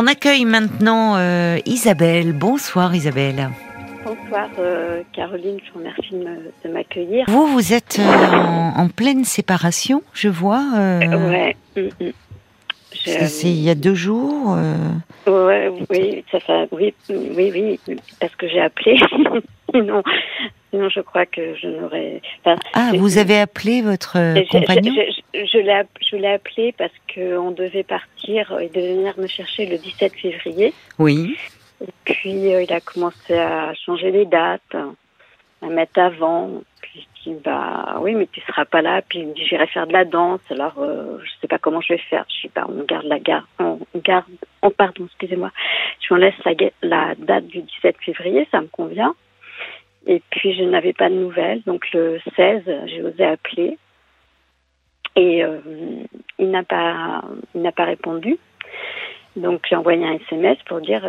On accueille maintenant Isabelle. Bonsoir Isabelle. Bonsoir Caroline, je vous remercie de m'accueillir. Vous êtes en pleine séparation, je vois. Ouais. C'est il y a 2 jours. Oui, parce que j'ai appelé. Non, je crois que je n'aurais. Enfin, vous avez appelé votre compagnon. Je l'ai appelé parce qu'on devait partir. Il devait venir me chercher le 17 février. Oui. Et puis il a commencé à changer les dates, à mettre avant. Puis je dis oui, mais tu seras pas là. Puis il me dit j'irai faire de la danse. Alors je sais pas comment je vais faire. Je dis on laisse la date du 17 février, ça me convient. Et puis, je n'avais pas de nouvelles. Donc, le 16, j'ai osé appeler. Et il n'a pas répondu. Donc, j'ai envoyé un SMS pour dire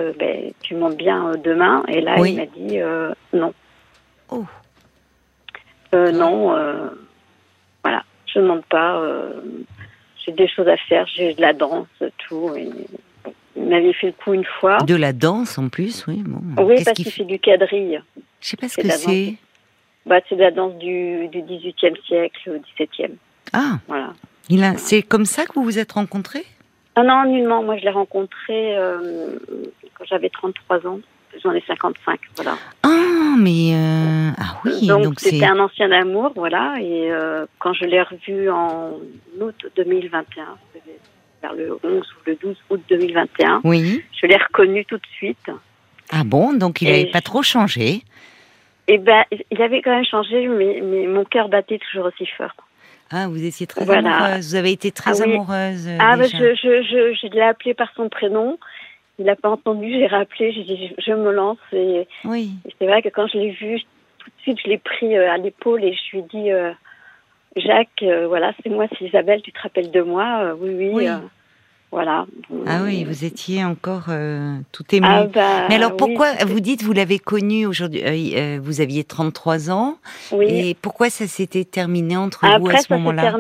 tu montes bien demain. Et là, oui. Il m'a dit non. Oh. Non, voilà, je ne monte pas. J'ai des choses à faire, j'ai de la danse, tout. Et... Il m'avait fait le coup une fois. De la danse, en plus, oui. Bon. Oui, parce qu'il fait du quadrille. Je ne sais pas ce que c'est. C'est de la danse du 18e siècle au 17e. Ah, voilà. C'est comme ça que vous vous êtes rencontrés ? Ah non, nullement. Moi, je l'ai rencontré quand j'avais 33 ans. J'en ai 55, voilà. Ah, mais... oui, donc c'était un ancien amour, voilà. Et quand je l'ai revu en août 2021, vers le 11 ou le 12 août 2021, oui. Je l'ai reconnu tout de suite. Ah bon, donc il n'avait pas trop changé. Eh bien, il avait quand même changé, mais mon cœur battait toujours aussi fort. Ah, vous étiez très amoureuse, vous avez été très amoureuse. Ah, déjà. Je l'ai appelé par son prénom, il n'a pas entendu, j'ai rappelé, j'ai dit je me lance. Et, oui. Et c'est vrai que quand je l'ai vu, tout de suite je l'ai pris à l'épaule et je lui ai dit Jacques, c'est moi, c'est Isabelle, tu te rappelles de moi, oui. Voilà. Ah oui, vous étiez encore tout ému. Mais alors pourquoi, vous dites, vous l'avez connu aujourd'hui, vous aviez 33 ans, oui. Et pourquoi ça s'était terminé entre vous à ce moment-là ?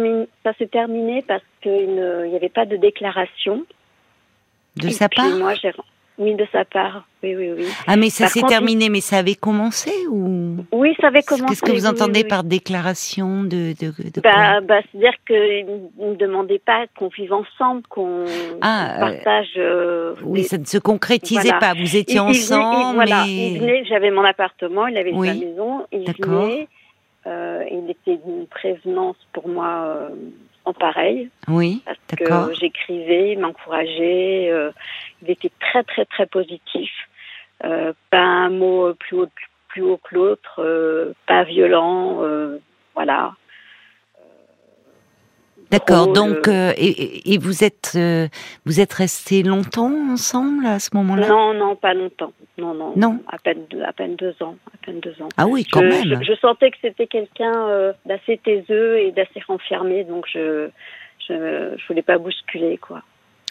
Ça s'est terminé parce qu'il n'y avait pas de déclaration. De sa part ? Oui, de sa part, oui. Ah mais ça s'est terminé, mais ça avait commencé ou ? Oui, ça avait commencé. Qu'est-ce que vous entendez par déclaration de c'est-à-dire qu'ils ne demandaient pas qu'on vive ensemble, qu'on partage... Oui, ça ne se concrétisait pas, vous étiez ensemble... Il venait, j'avais mon appartement, il avait sa maison, venait, il était une prévenance pour moi en pareil. Oui, d'accord. Parce que j'écrivais, il m'encourageait... Il était très, très, très positif. Pas un mot plus haut que l'autre, pas violent, voilà. D'accord, donc, et vous êtes restés longtemps ensemble à ce moment-là ? Non, pas longtemps. Non. À peine deux ans. Ah oui, quand même. Je sentais que c'était quelqu'un d'assez taiseux et d'assez renfermé, donc je voulais pas bousculer, quoi.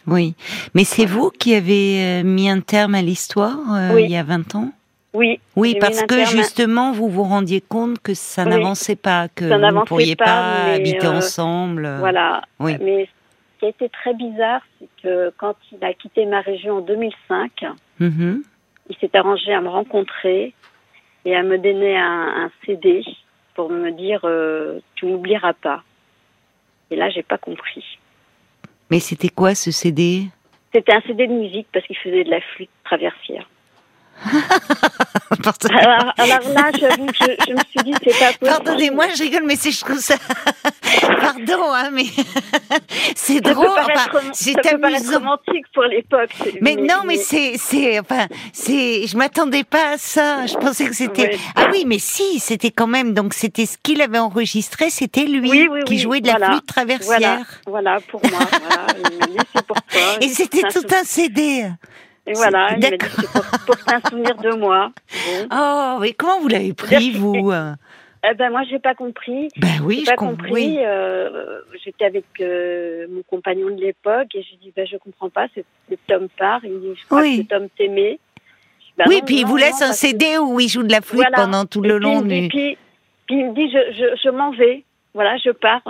Oui, mais c'est vous qui avez mis un terme à l'histoire il y a 20 ans ? Oui. Oui, parce que justement, vous vous rendiez compte que ça n'avançait pas, que vous ne pourriez pas habiter ensemble. Voilà, oui. Mais ce qui a été très bizarre, c'est que quand il a quitté ma région en 2005, il s'est arrangé à me rencontrer et à me donner un CD pour me dire « tu m'oublieras pas ». Et là, j'ai pas compris. Mais c'était quoi ce CD ? C'était un CD de musique parce qu'il faisait de la flûte traversière. alors là, j'avoue que je me suis dit, c'est pas possible. Pardonnez-moi, je rigole, mais je trouve ça... Pardon, mais c'est drôle. Ça peut paraître romantique pour l'époque. Mais c'est je m'attendais pas à ça. Je pensais que c'était... Ouais. Ah oui, mais si, c'était quand même... Donc, c'était ce qu'il avait enregistré, c'était lui qui jouait de la flûte traversière. Voilà, pour moi. C'est pour toi. Et c'était tout un CD. Et voilà, il m'a dit c'est pour souvenir de moi. Bon. Oh, mais comment vous l'avez pris, vous ? Moi, j'ai pas compris. J'ai pas compris. J'étais avec mon compagnon de l'époque et j'ai dit je comprends pas, c'est Tom part. Il dit je crois que c'est Tom t'aimait. Puis il vous laisse un CD où il joue de la flûte pendant tout le long. Puis il me dit je m'en vais. Voilà, je pars.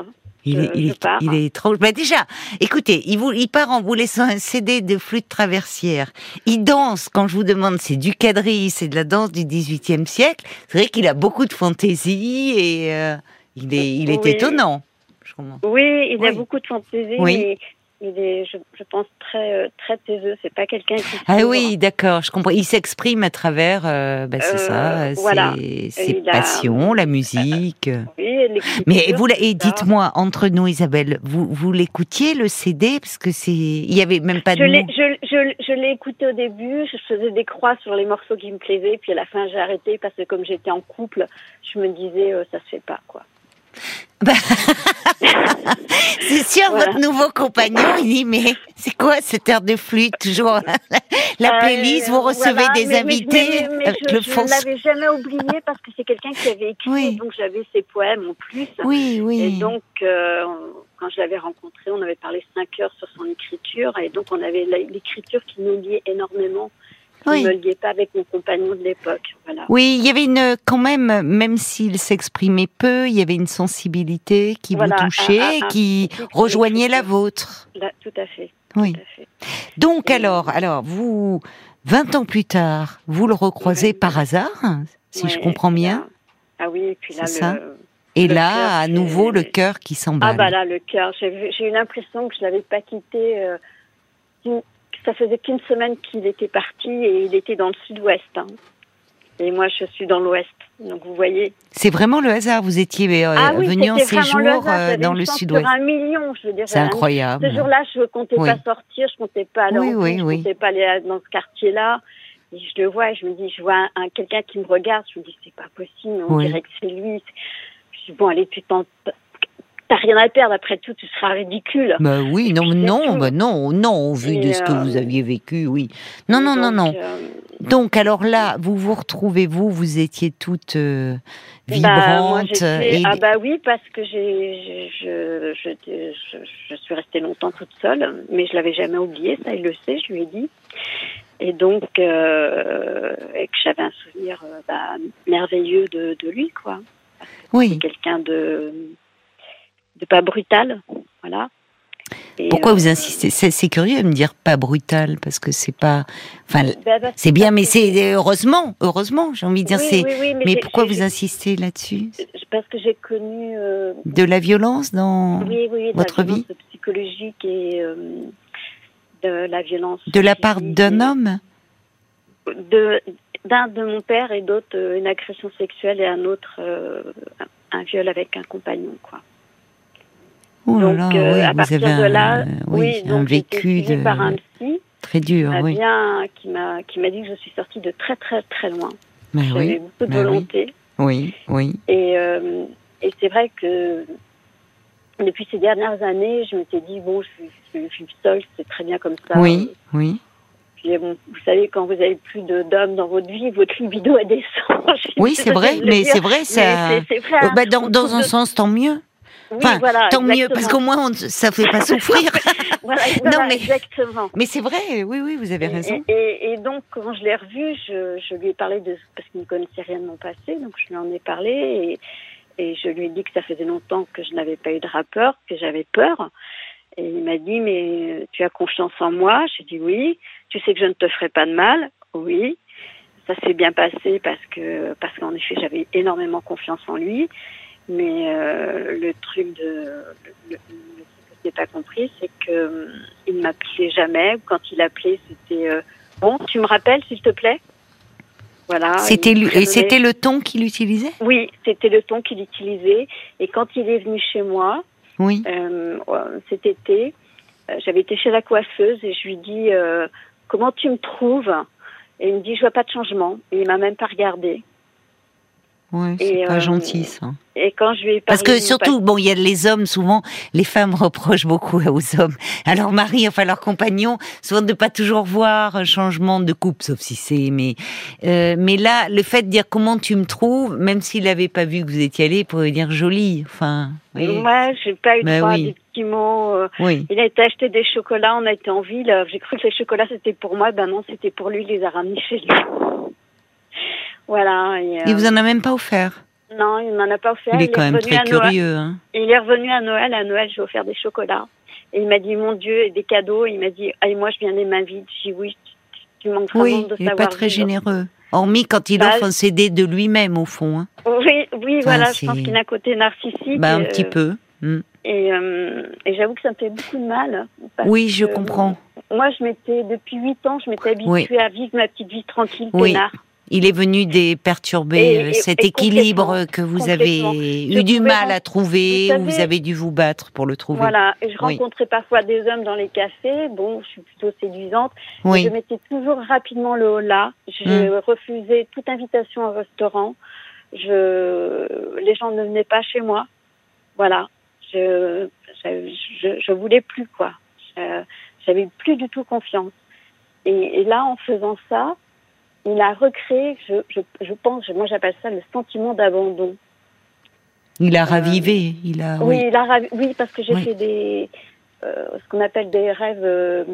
Il est étrange. Mais déjà, écoutez, il part en vous laissant un CD de flûte traversière. Il danse, quand je vous demande, c'est du quadrille, c'est de la danse du XVIIIe siècle. C'est vrai qu'il a beaucoup de fantaisie et il est étonnant. Oui, il a beaucoup de fantaisie. Oui. Il est, je pense, très taiseux. C'est pas quelqu'un qui... Ah oui, d'accord, je comprends. Il s'exprime à travers, voilà, ses passions, la musique. Oui, mais dites-moi, entre nous, Isabelle, vous l'écoutiez, le CD? Parce que c'est... Il y avait même pas de... Je l'ai écouté au début, je faisais des croix sur les morceaux qui me plaisaient, puis à la fin, j'ai arrêté, parce que comme j'étais en couple, je me disais, ça se fait pas, quoi. C'est sûr, voilà. Votre nouveau compagnon, il dit, mais c'est quoi cette heure de flûte, toujours la playlist, vous recevez des invités. Je ne l'avais jamais oublié, parce que c'est quelqu'un qui avait écrit, donc j'avais ses poèmes en plus. Oui. Et donc, quand je l'avais rencontré, on avait parlé 5 heures sur son écriture, et donc on avait l'écriture qui nous liait énormément. Je ne me liais pas avec mon compagnon de l'époque. Voilà. Oui, il y avait même s'il s'exprimait peu, il y avait une sensibilité qui vous touchait, qui rejoignait la vôtre. Tout à fait. Oui. Tout à fait. Donc, alors, vous, 20 ans plus tard, vous le recroisez par hasard, si je comprends bien. Ah oui, et puis là, Et là, à nouveau, le cœur qui s'emballe. Ah bah là, le cœur, j'ai eu l'impression que je ne l'avais pas quitté... Ça faisait qu'une semaine qu'il était parti, et il était dans le sud-ouest. Et moi, je suis dans l'ouest. Donc, vous voyez. C'est vraiment le hasard. Vous étiez venu en séjour dans le sud-ouest. Sur 1 million, je veux dire. C'est incroyable. Ce jour-là, je ne comptais pas sortir, je ne comptais pas aller je ne comptais pas aller dans ce quartier-là. Et je le vois, et je me dis, je vois quelqu'un qui me regarde. Je me dis, c'est pas possible, on dirait que c'est lui. Je dis, bon, allez, t'as rien à perdre, après tout, tu seras ridicule. Bah oui, non, au vu de ce que vous aviez vécu, oui. Non. Donc, alors là, vous vous retrouvez, vous étiez toute vibrante. Ah bah oui, parce que je suis restée longtemps toute seule, mais je l'avais jamais oublié, ça, il le sait, je lui ai dit. Et donc, et que j'avais un souvenir merveilleux de lui, quoi. Oui. Quelqu'un de pas brutal, voilà. Et pourquoi vous insistez? C'est curieux de me dire pas brutal, parce que c'est pas... Enfin, c'est bien, mais c'est... Heureusement, j'ai envie de dire, c'est... Oui, mais pourquoi vous insistez là-dessus? Parce que j'ai connu... de la violence dans votre vie? De la violence psychologique et de la violence... De la part d'un homme? D'un de mon père, et d'autre une agression sexuelle, et un autre un viol avec un compagnon, quoi. Donc, à partir de là, un vécu par un psy très dur, qui m'a dit que je suis sortie de très très très loin. J'avais beaucoup de volonté. Oui. Et c'est vrai que depuis ces dernières années, je m'étais dit, bon, je suis seule, c'est très bien comme ça. Oui. Puis, bon, vous savez, quand vous avez plus d'hommes dans votre vie, votre libido elle descend. Oui, c'est vrai, mais c'est vrai, ça. Dans un sens, tant mieux. Tant mieux, parce qu'au moins ça fait pas souffrir. Exactement. Mais c'est vrai, oui, vous avez raison. Et donc, quand je l'ai revu, je lui ai parlé parce qu'il ne connaissait rien de mon passé, donc je lui en ai parlé, et je lui ai dit que ça faisait longtemps que je n'avais pas eu de rappeur, que j'avais peur. Et il m'a dit, mais tu as confiance en moi? J'ai dit oui. Tu sais que je ne te ferai pas de mal? Oui. Ça s'est bien passé parce qu'en effet, j'avais énormément confiance en lui. Mais le truc que je n'ai pas compris, c'est qu'il ne m'appelait jamais. Quand il appelait, c'était bon, tu me rappelles, s'il te plaît. Voilà. C'était le ton qu'il utilisait. Oui, c'était le ton qu'il utilisait. Et quand il est venu chez moi, cet été, j'avais été chez la coiffeuse, et je lui dis comment tu me trouves. Et il me dit, je vois pas de changement. Et il m'a même pas regardé. Ouais, c'est pas gentil, ça. Et quand je lui ai parlé... Parce que surtout, il y a les hommes, souvent, les femmes reprochent beaucoup aux hommes, à leur mari, enfin, à leur compagnon, souvent de pas toujours voir un changement de couple, sauf si c'est aimé. Mais là, le fait de dire comment tu me trouves, même s'il n'avait pas vu que vous étiez allée, il pourrait dire jolie, enfin... Moi, j'ai pas eu de des petits mots. Il a été acheter des chocolats, on a été en ville, j'ai cru que les chocolats c'était pour moi, non, c'était pour lui, il les a ramenés chez lui. Voilà. Et vous en a même pas offert? Non, il m'en a pas offert. Il est quand même très curieux. Hein. Il est revenu à Noël. À Noël, je lui ai offert des chocolats. Et il m'a dit, mon Dieu, et des cadeaux. Et il m'a dit, ah, et moi, je viens d'aimer ma vie. J'ai dit, oui, tu manques vraiment de savoir. Oui, il n'est pas très généreux. Hormis quand il offre un CD de lui-même, au fond. Hein. Oui, enfin, voilà, je pense qu'il a un côté narcissique. Bah, un petit peu. Mm. Et j'avoue que ça me fait beaucoup de mal. Oui, je comprends. Moi, depuis 8 ans, je m'étais habituée à vivre ma petite vie tranquille, peinard. Il est venu perturber cet équilibre que vous avez eu du mal à trouver, ou vous avez dû vous battre pour le trouver. Voilà, et je rencontrais parfois des hommes dans les cafés, bon, je suis plutôt séduisante, mais je mettais toujours rapidement le holà, je refusais toute invitation au restaurant, les gens ne venaient pas chez moi, voilà, je voulais plus, quoi, j'avais plus du tout confiance. Et là, en faisant ça, il a recréé, je pense, moi j'appelle ça le sentiment d'abandon. Il a ravivé. Oui, parce que j'ai fait ce qu'on appelle des rêves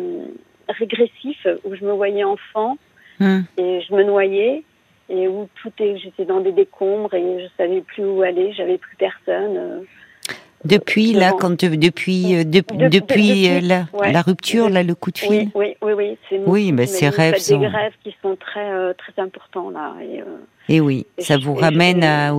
régressifs, où je me voyais enfant et je me noyais, et où j'étais dans des décombres et je ne savais plus où aller, j'avais plus personne. La rupture, là, le coup de fil. Oui. Ces rêves sont des rêves qui sont très importants là. Ça vous ramène à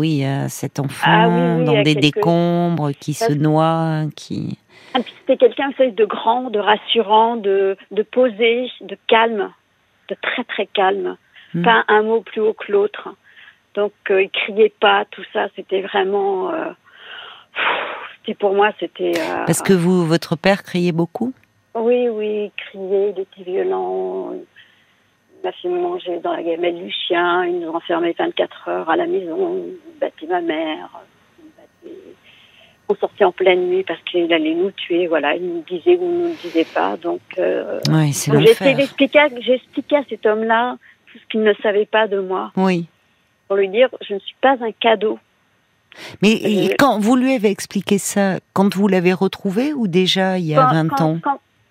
cet enfant dans des décombres qui se noie, qui. Ah, c'était quelqu'un de grand, de rassurant, de posé, de calme, de très très calme, pas un mot plus haut que l'autre. Donc il criait pas, tout ça, c'était vraiment. Pour moi, c'était... Parce que votre père criait beaucoup ? Oui, il criait, il était violent. Il m'a fait manger dans la gamelle du chien. Il nous enfermait 24 heures à la maison. Il battait ma mère. On sortait en pleine nuit parce qu'il allait nous tuer. Voilà, il nous disait ou il ne nous disait pas. Donc, j'expliquais à cet homme-là tout ce qu'il ne savait pas de moi. Oui. Pour lui dire, je ne suis pas un cadeau. Mais quand vous lui avez expliqué ça, quand vous l'avez retrouvé ou déjà il y a 20 ans ?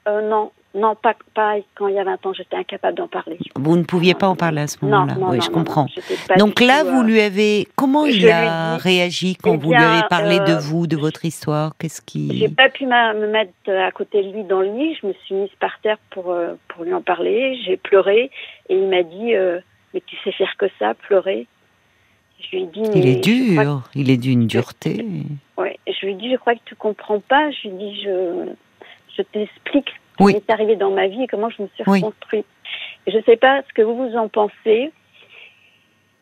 Non, pas quand il y a 20 ans, j'étais incapable d'en parler. Vous ne pouviez pas en parler à ce moment-là ? Oui, je comprends. Donc là, vous lui avez... Comment il a réagi quand vous lui avez parlé de vous, de votre histoire ? Qu'est-ce qui... J'ai pas pu me mettre à côté de lui dans le lit, je me suis mise par terre pour lui en parler, j'ai pleuré et il m'a dit « Mais tu sais faire que ça, pleurer ?» Je lui ai dit, il est d'une dureté. Oui, je lui ai dit, je crois que tu ne comprends pas. Je lui ai dit, je t'explique ce qui est arrivé dans ma vie et comment je me suis reconstruite. Et je ne sais pas ce que vous en pensez.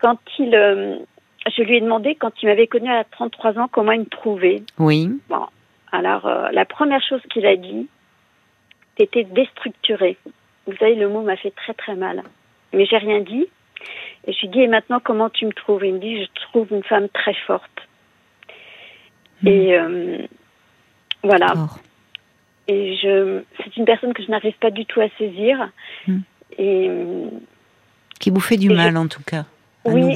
Quand je lui ai demandé, quand il m'avait connue à 33 ans, comment il me trouvait. Oui. Bon, alors, la première chose qu'il a dit, c'était déstructurée. Vous savez, le mot m'a fait très très mal. Mais j'ai rien dit. Et je lui dis, et maintenant, comment tu me trouves ? Il me dit, je trouve une femme très forte. Et voilà. Et c'est une personne que je n'arrive pas du tout à saisir. Et qui vous fait du mal, en tout cas. Alors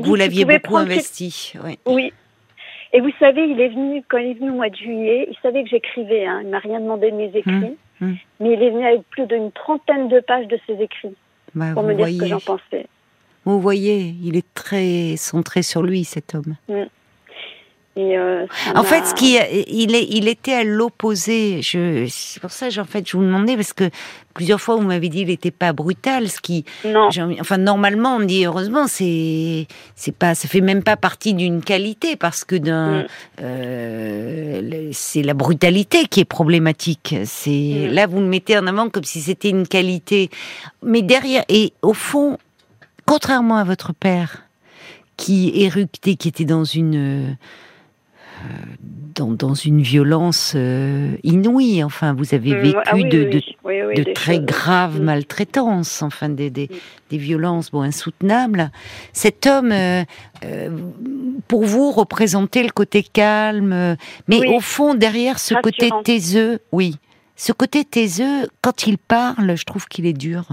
que vous l'aviez beaucoup investi. Oui. Et vous savez, quand il est venu au mois de juillet, il savait que j'écrivais. Hein. Il ne m'a rien demandé de mes écrits. Mais il est venu avec plus d'une trentaine de pages de ses écrits. Bah, pour me dire ce que j'en pensais. Vous voyez, il est très centré sur lui, cet homme. Et en fait, il était à l'opposé. C'est pour ça, je vous demandais, parce que plusieurs fois, vous m'avez dit qu'il n'était pas brutal. Normalement, on dit, heureusement, ça ne fait même pas partie d'une qualité, parce que c'est la brutalité qui est problématique. Là, vous le mettez en avant comme si c'était une qualité. Mais derrière, et au fond, contrairement à votre père, qui éructait, qui était dans une violence inouïe. Enfin, vous avez vécu de très graves maltraitances, enfin des violences insoutenables. Cet homme, pour vous, représentait le côté calme, mais au fond, derrière ce côté taiseux, ce côté taiseux, quand il parle, je trouve qu'il est dur.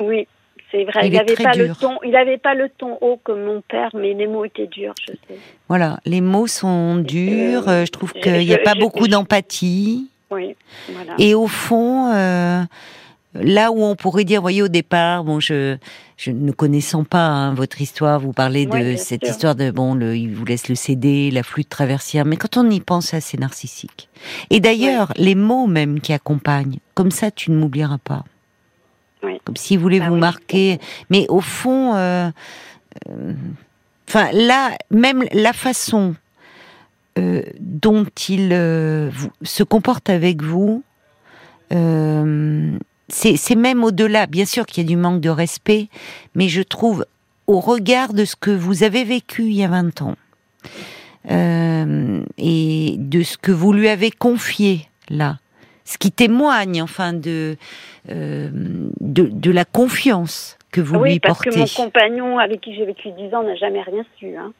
Oui. C'est vrai, il n'avait pas le ton. Il n'avait pas le ton haut comme mon père, mais les mots étaient durs, je sais. Voilà, les mots sont durs. Je trouve qu'il n'y a pas beaucoup d'empathie. Oui, voilà. Et au fond, là où on pourrait dire, voyez, au départ, bon, je ne connaissant pas hein, votre histoire, vous parlez de cette sûr. Histoire de, bon, il vous laisse le CD, la flûte traversière, mais quand on y pense, c'est assez narcissique. Et d'ailleurs, les mots même qui accompagnent, comme ça, tu ne m'oublieras pas. Oui. Comme s'il voulait vous marquer, mais au fond, enfin, là, même la façon dont il se comporte avec vous, c'est même au-delà. Bien sûr qu'il y a du manque de respect, mais je trouve, au regard de ce que vous avez vécu il y a 20 ans, et de ce que vous lui avez confié, là, ce qui témoigne, enfin, de la confiance que vous lui portez. Oui, parce que mon compagnon, avec qui j'ai vécu 10 ans, n'a jamais rien su, hein.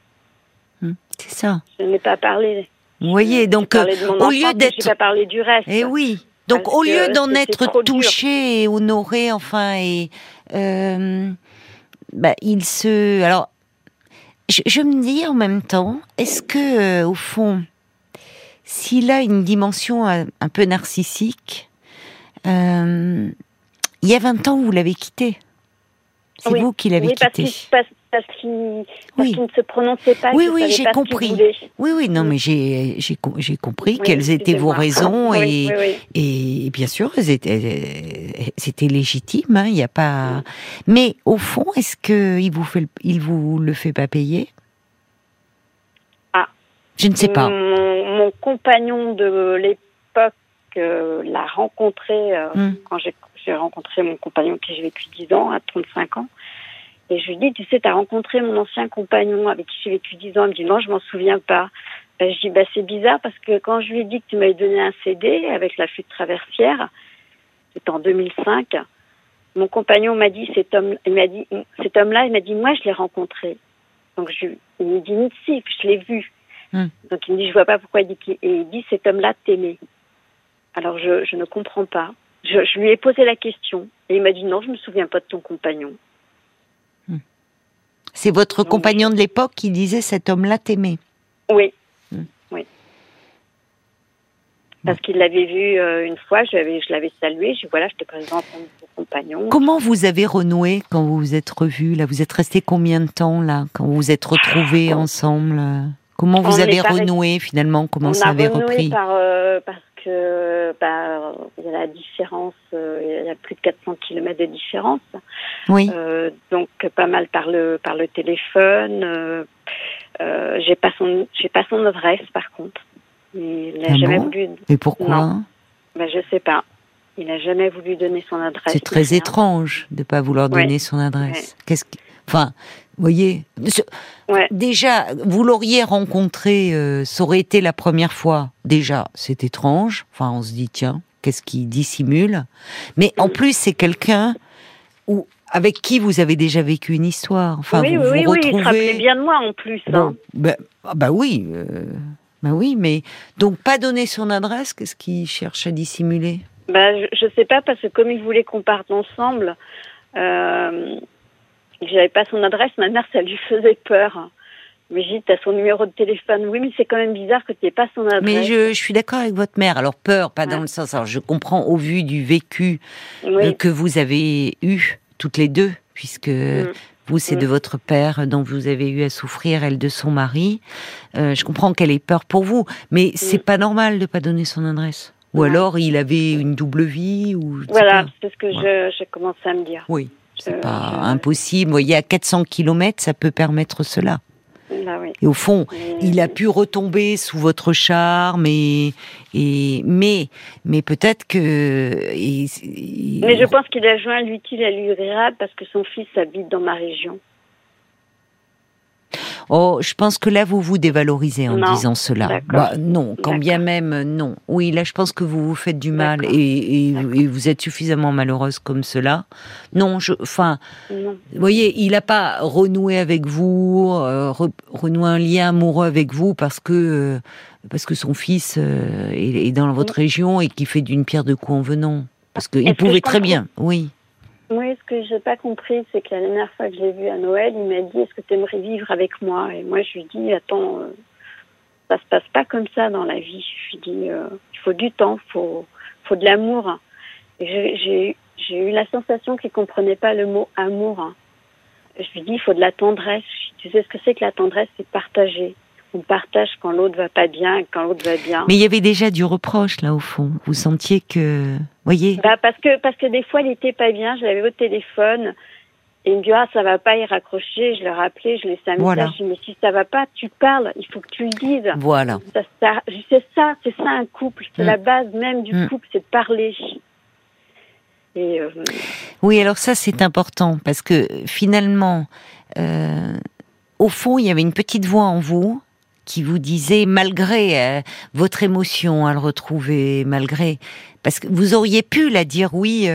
C'est ça. Je n'ai pas parlé. Vous voyez, donc, au lieu d'être... Je n'ai pas parlé du reste. Eh oui. Donc, au lieu d'en être touché et honoré, enfin, et... bah, il se... Alors, je me dis en même temps, est-ce que, au fond... S'il a une dimension un peu narcissique, il y a 20 ans, vous l'avez quitté. C'est vous qui l'avez quitté. Parce qu'il ne se prononçait pas. J'ai compris. Mais j'ai compris quelles étaient vos raisons. Et bien sûr, c'était légitime. Hein, y a pas... Mais au fond, est-ce qu'il ne vous le fait pas payer ? Je ne sais pas. Mon compagnon de l'époque l'a rencontré quand j'ai rencontré mon compagnon qui j'ai vécu 10 ans, à 35 ans. Et je lui dis, tu sais, t'as rencontré mon ancien compagnon avec qui j'ai vécu 10 ans. Elle me dit, non, je m'en souviens pas. Ben, je dis, bah, c'est bizarre parce que quand je lui ai dit que tu m'avais donné un CD avec la flûte traversière, c'était en 2005, mon compagnon m'a dit, cet homme-là, il m'a dit, moi, je l'ai rencontré. Donc, il me dit, ni si, je l'ai vu. Donc il me dit, je vois pas pourquoi il dit cet homme-là t'aimait. Alors je ne comprends pas. Je lui ai posé la question et il m'a dit non, je me souviens pas de ton compagnon. C'est votre compagnon de l'époque qui disait cet homme-là t'aimait. Oui. Oui. Parce qu'il l'avait vu une fois, je l'avais salué, je dis voilà, je te présente mon compagnon. Comment vous avez renoué quand vous vous êtes revus là? Vous êtes restés combien de temps là quand vous vous êtes retrouvés ensemble? Comment vous avez renoué finalement? Comment ça avait repris? Parce que il y a la différence, il y a plus de 400 km de différence. Oui. Donc pas mal par le téléphone. J'ai pas son adresse par contre. Il n'a jamais voulu. Et pourquoi? Je sais pas. Il n'a jamais voulu donner son adresse. C'est très étrange de pas vouloir donner son adresse. Ouais. Enfin, vous voyez, déjà, vous l'auriez rencontré, ça aurait été la première fois. Déjà, c'est étrange. Enfin, on se dit, tiens, qu'est-ce qu'il dissimule? Mais en plus, c'est quelqu'un avec qui vous avez déjà vécu une histoire. Enfin, vous retrouvez... il se rappelait bien de moi en plus. Hein. Mais donc, pas donner son adresse, qu'est-ce qu'il cherche à dissimuler? Je ne sais pas, parce que comme il voulait qu'on parte ensemble... J'avais pas son adresse, ma mère, ça lui faisait peur. Mais j'ai dit, t'as son numéro de téléphone. Oui, mais c'est quand même bizarre que t'aies pas son adresse. Mais je suis d'accord avec votre mère. Alors, peur, pas dans le sens. Alors, je comprends au vu du vécu que vous avez eu, toutes les deux, puisque vous, c'est de votre père dont vous avez eu à souffrir, elle de son mari. Je comprends qu'elle ait peur pour vous, mais c'est pas normal de pas donner son adresse. Ou alors, il avait une double vie, ou... Voilà, c'est ce que j'ai commencé à me dire. Oui. C'est pas impossible. Vous voyez, à 400 km, ça peut permettre cela. Là, oui. Et au fond, il a pu retomber sous votre charme mais peut-être que... Mais je pense qu'il a joint l'utile à l'agréable parce que son fils habite dans ma région. Oh, je pense que là, vous vous dévalorisez en disant cela. Non, quand bien même, non. Oui, là, je pense que vous vous faites du mal et vous êtes suffisamment malheureuse comme cela. Non, vous voyez, il n'a pas renoué avec vous, renoué un lien amoureux avec vous parce que son fils est dans votre région et qu'il fait d'une pierre deux coups en venant. Parce qu'il pouvait très bien, Moi, ce que j'ai pas compris, c'est que la dernière fois que je l'ai vu à Noël, il m'a dit, est-ce que tu aimerais vivre avec moi? Et moi, je lui dis, attends, ça se passe pas comme ça dans la vie. Je lui dis, il faut du temps, il faut de l'amour. J'ai eu la sensation qu'il ne comprenait pas le mot amour. Je lui dis, il faut de la tendresse. Tu sais ce que c'est que la tendresse? C'est partager. On partage quand l'autre va pas bien, quand l'autre va bien. Mais il y avait déjà du reproche, là, au fond. Vous sentiez que... voyez. Bah parce que des fois, il était pas bien. Je l'avais au téléphone. Et il me dit, ah, ça va pas, il raccrochait. Je le rappelais, je laissais un message. Je lui dis, mais si ça va pas, tu parles. Il faut que tu le dises. Voilà. C'est ça, un couple. C'est la base même du couple, c'est de parler. Et oui, alors ça, c'est important. Parce que, finalement, au fond, il y avait une petite voix en vous qui vous disait, malgré votre émotion à le retrouver, malgré... Parce que vous auriez pu la dire, oui,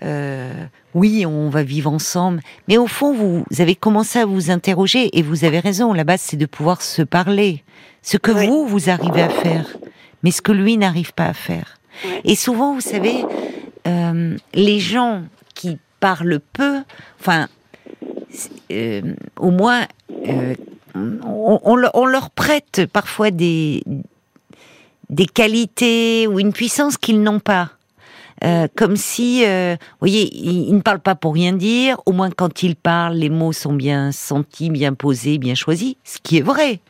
on va vivre ensemble. Mais au fond, vous avez commencé à vous interroger, et vous avez raison, la base, c'est de pouvoir se parler. Ce que oui. vous arrivez à faire, mais ce que lui n'arrive pas à faire. Oui. Et souvent, vous savez, les gens qui parlent peu, enfin... au moins, on leur prête parfois des qualités ou une puissance qu'ils n'ont pas. Comme si, vous voyez, ils ne parlent pas pour rien dire. Au moins, quand ils parlent, les mots sont bien sentis, bien posés, bien choisis, ce qui est vrai.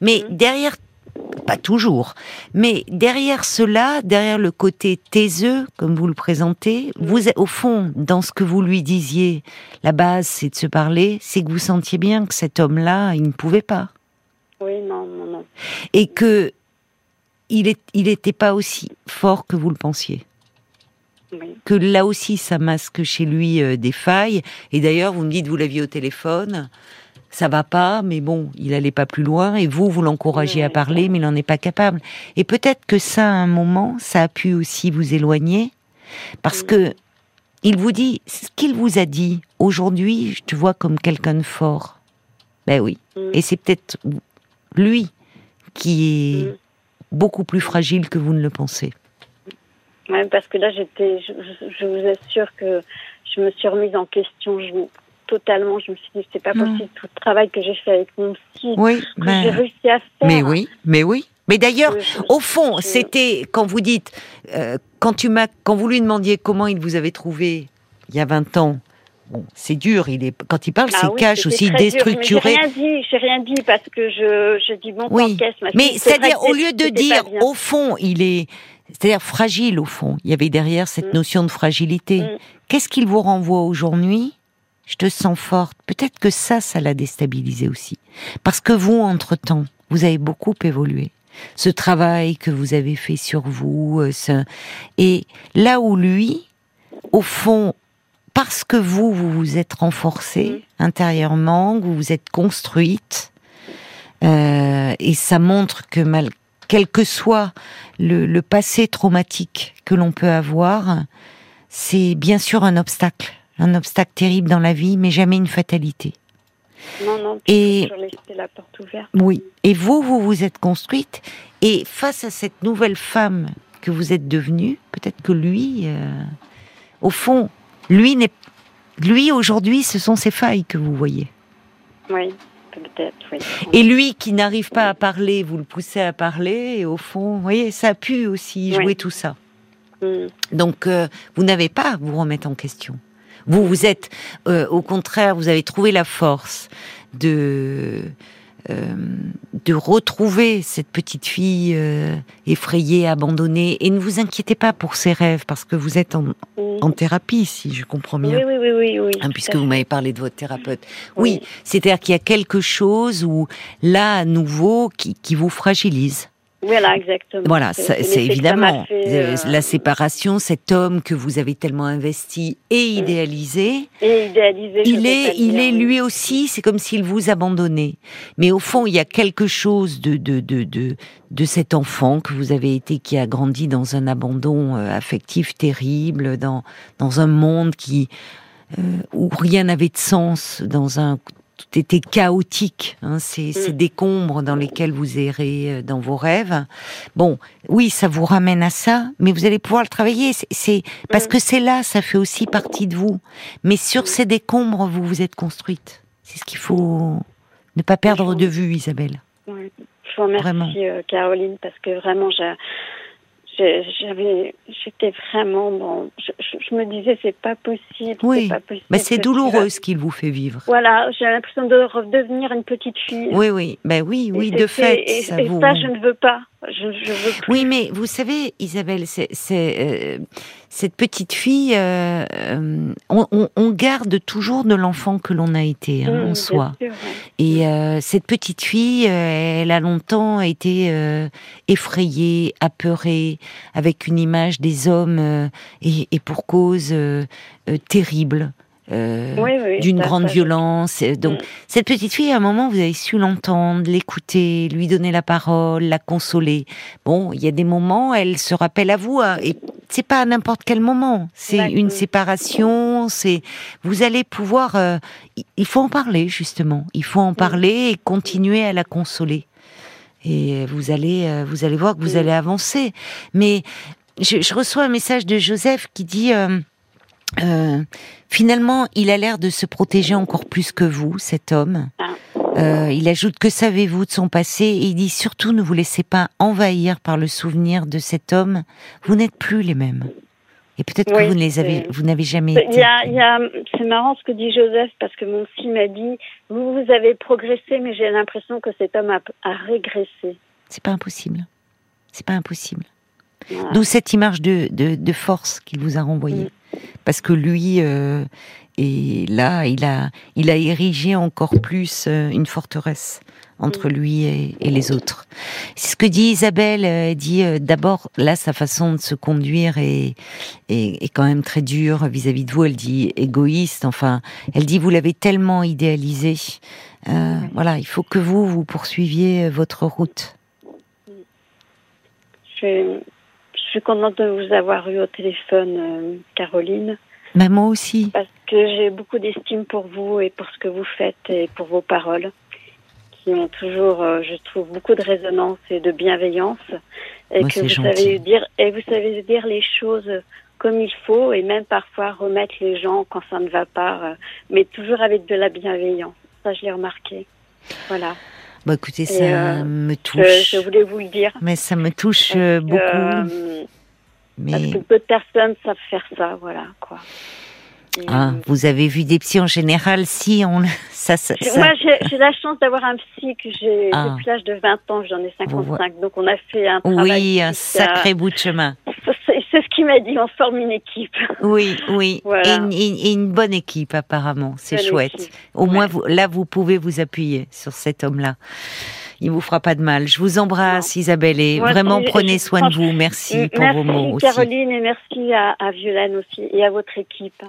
Mais derrière, pas toujours, mais derrière cela, derrière le côté taiseux, comme vous le présentez, vous, au fond, dans ce que vous lui disiez, la base, c'est de se parler, c'est que vous sentiez bien que cet homme-là, il ne pouvait pas. Oui, non. Et que il n'était pas aussi fort que vous le pensiez. Oui. Que là aussi, ça masque chez lui des failles. Et d'ailleurs, vous me dites, vous l'aviez au téléphone... ça va pas, mais bon, il allait pas plus loin, et vous l'encouragez à parler, mais il n'en est pas capable. Et peut-être que ça, à un moment, ça a pu aussi vous éloigner, parce que il vous dit, ce qu'il vous a dit, aujourd'hui, je te vois comme quelqu'un de fort. Ben oui. Et c'est peut-être lui qui est beaucoup plus fragile que vous ne le pensez. Ouais, parce que là, je vous assure que je me suis remise en question, totalement, je me suis dit, c'est pas possible, tout le travail que j'ai fait avec mon psy, oui, que j'ai réussi à faire. Mais oui. Mais d'ailleurs, au fond, c'était, quand vous dites, quand vous lui demandiez comment il vous avait trouvé, il y a 20 ans, bon, c'est dur, quand il parle, c'est cash aussi, déstructuré. Mais j'ai rien dit, parce que je dis, bon, t'encaisses, ma fille. Mais c'est-à-dire, au lieu de dire, au fond, il est... C'est-à-dire fragile, au fond. Il y avait derrière cette notion de fragilité. Qu'est-ce qu'il vous renvoie aujourd'hui? Je te sens forte. Peut-être que ça l'a déstabilisé aussi. Parce que vous, entre-temps, vous avez beaucoup évolué. Ce travail que vous avez fait sur vous, et là où lui, au fond, parce que vous vous êtes renforcée intérieurement, vous vous êtes construite, et ça montre que quel que soit le passé traumatique que l'on peut avoir, c'est bien sûr un obstacle. Un obstacle terrible dans la vie, mais jamais une fatalité. Non, et toujours laisser la porte ouverte. Oui, et vous vous êtes construite, et face à cette nouvelle femme que vous êtes devenue, peut-être que lui, au fond, lui aujourd'hui, ce sont ses failles que vous voyez. Oui, peut-être, oui. Et lui qui n'arrive pas à parler, vous le poussez à parler, et au fond, vous voyez, ça a pu aussi jouer tout ça. Donc, vous n'avez pas à vous remettre en question. Vous êtes, au contraire, vous avez trouvé la force de retrouver cette petite fille effrayée, abandonnée, et ne vous inquiétez pas pour ses rêves, parce que vous êtes en thérapie, si je comprends bien. Oui. Puisque vous m'avez parlé de votre thérapeute. Oui, c'est-à-dire qu'il y a quelque chose où, là, à nouveau, qui vous fragilise. Voilà, exactement. Voilà, c'est évidemment la séparation, cet homme que vous avez tellement investi et idéalisé. Il est lui aussi, c'est comme s'il vous abandonnait. Mais au fond, il y a quelque chose de cet enfant que vous avez été, qui a grandi dans un abandon affectif terrible, dans un monde où rien n'avait de sens, tout était chaotique, ces décombres dans lesquels vous errez dans vos rêves. Bon, oui, ça vous ramène à ça, mais vous allez pouvoir le travailler. C'est parce que c'est là, ça fait aussi partie de vous. Mais sur ces décombres, vous vous êtes construite. C'est ce qu'il faut ne pas perdre de vue, Isabelle. Oui. Je vous remercie, Caroline, parce que vraiment, J'étais vraiment, bon, je me disais, c'est pas possible. Oui, c'est pas possible, mais c'est douloureux ce qu'il vous fait vivre. Voilà, j'ai l'impression de redevenir une petite fille. Oui, oui, ben oui, oui, de fait. Et ça, je ne veux pas. Je veux plus. Oui, mais vous savez, Isabelle, c'est cette petite fille, on garde toujours de l'enfant que l'on a été, hein, en soi. Sûr, ouais. Et cette petite fille, elle a longtemps été effrayée, apeurée, avec une image des hommes, et pour cause terrible. Oui, oui, d'une grande violence. Donc, cette petite fille, à un moment, vous avez su l'entendre, l'écouter, lui donner la parole, la consoler. Bon, il y a des moments, elle se rappelle à vous, hein, et c'est pas à n'importe quel moment. C'est une séparation, c'est... Vous allez pouvoir... il faut en parler, justement. Il faut en parler et continuer à la consoler. Et vous allez voir que vous allez avancer. Mais je reçois un message de Joseph qui dit... finalement, il a l'air de se protéger encore plus que vous, cet homme. Il ajoute, que savez-vous de son passé ? Et il dit, surtout, ne vous laissez pas envahir par le souvenir de cet homme. Vous n'êtes plus les mêmes. Et peut-être que vous n'avez jamais été. C'est marrant ce que dit Joseph, parce que mon psy m'a dit, vous avez progressé, mais j'ai l'impression que cet homme a régressé. C'est pas impossible. C'est pas impossible. Voilà. D'où cette image de force qu'il vous a renvoyée. Parce que lui, est là, il a érigé encore plus une forteresse entre lui et les autres. C'est ce que dit Isabelle. Elle dit d'abord, là, sa façon de se conduire est quand même très dure vis-à-vis de vous. Elle dit égoïste. Enfin, elle dit vous l'avez tellement idéalisé. Voilà, il faut que vous poursuiviez votre route. Je suis contente de vous avoir eu au téléphone, Caroline. Mais moi aussi. Parce que j'ai beaucoup d'estime pour vous et pour ce que vous faites et pour vos paroles, qui ont toujours, je trouve, beaucoup de résonance et de bienveillance. Et moi, que vous savez dire, et vous savez dire les choses comme il faut, et même parfois remettre les gens quand ça ne va pas, mais toujours avec de la bienveillance. Ça, je l'ai remarqué. Voilà. Bah écoutez, ça me touche. Je voulais vous le dire. Mais ça me touche beaucoup. Parce que peu de personnes savent faire ça, voilà, quoi. Vous avez vu des psys en général, si on... Moi, j'ai la chance d'avoir un psy que j'ai depuis l'âge de 20 ans, j'en ai 55, donc on a fait un travail... Oui, un sacré bout de chemin. C'est ce qu'il m'a dit, on forme une équipe. Oui, oui, voilà. Et une bonne équipe apparemment, c'est chouette. Équipe. Au moins, vous pouvez vous appuyer sur cet homme-là. Il ne vous fera pas de mal. Je vous embrasse, Isabelle, et vraiment prenez soin de vous. Merci pour vos mots aussi. Merci Caroline, et merci à Violaine aussi, et à votre équipe.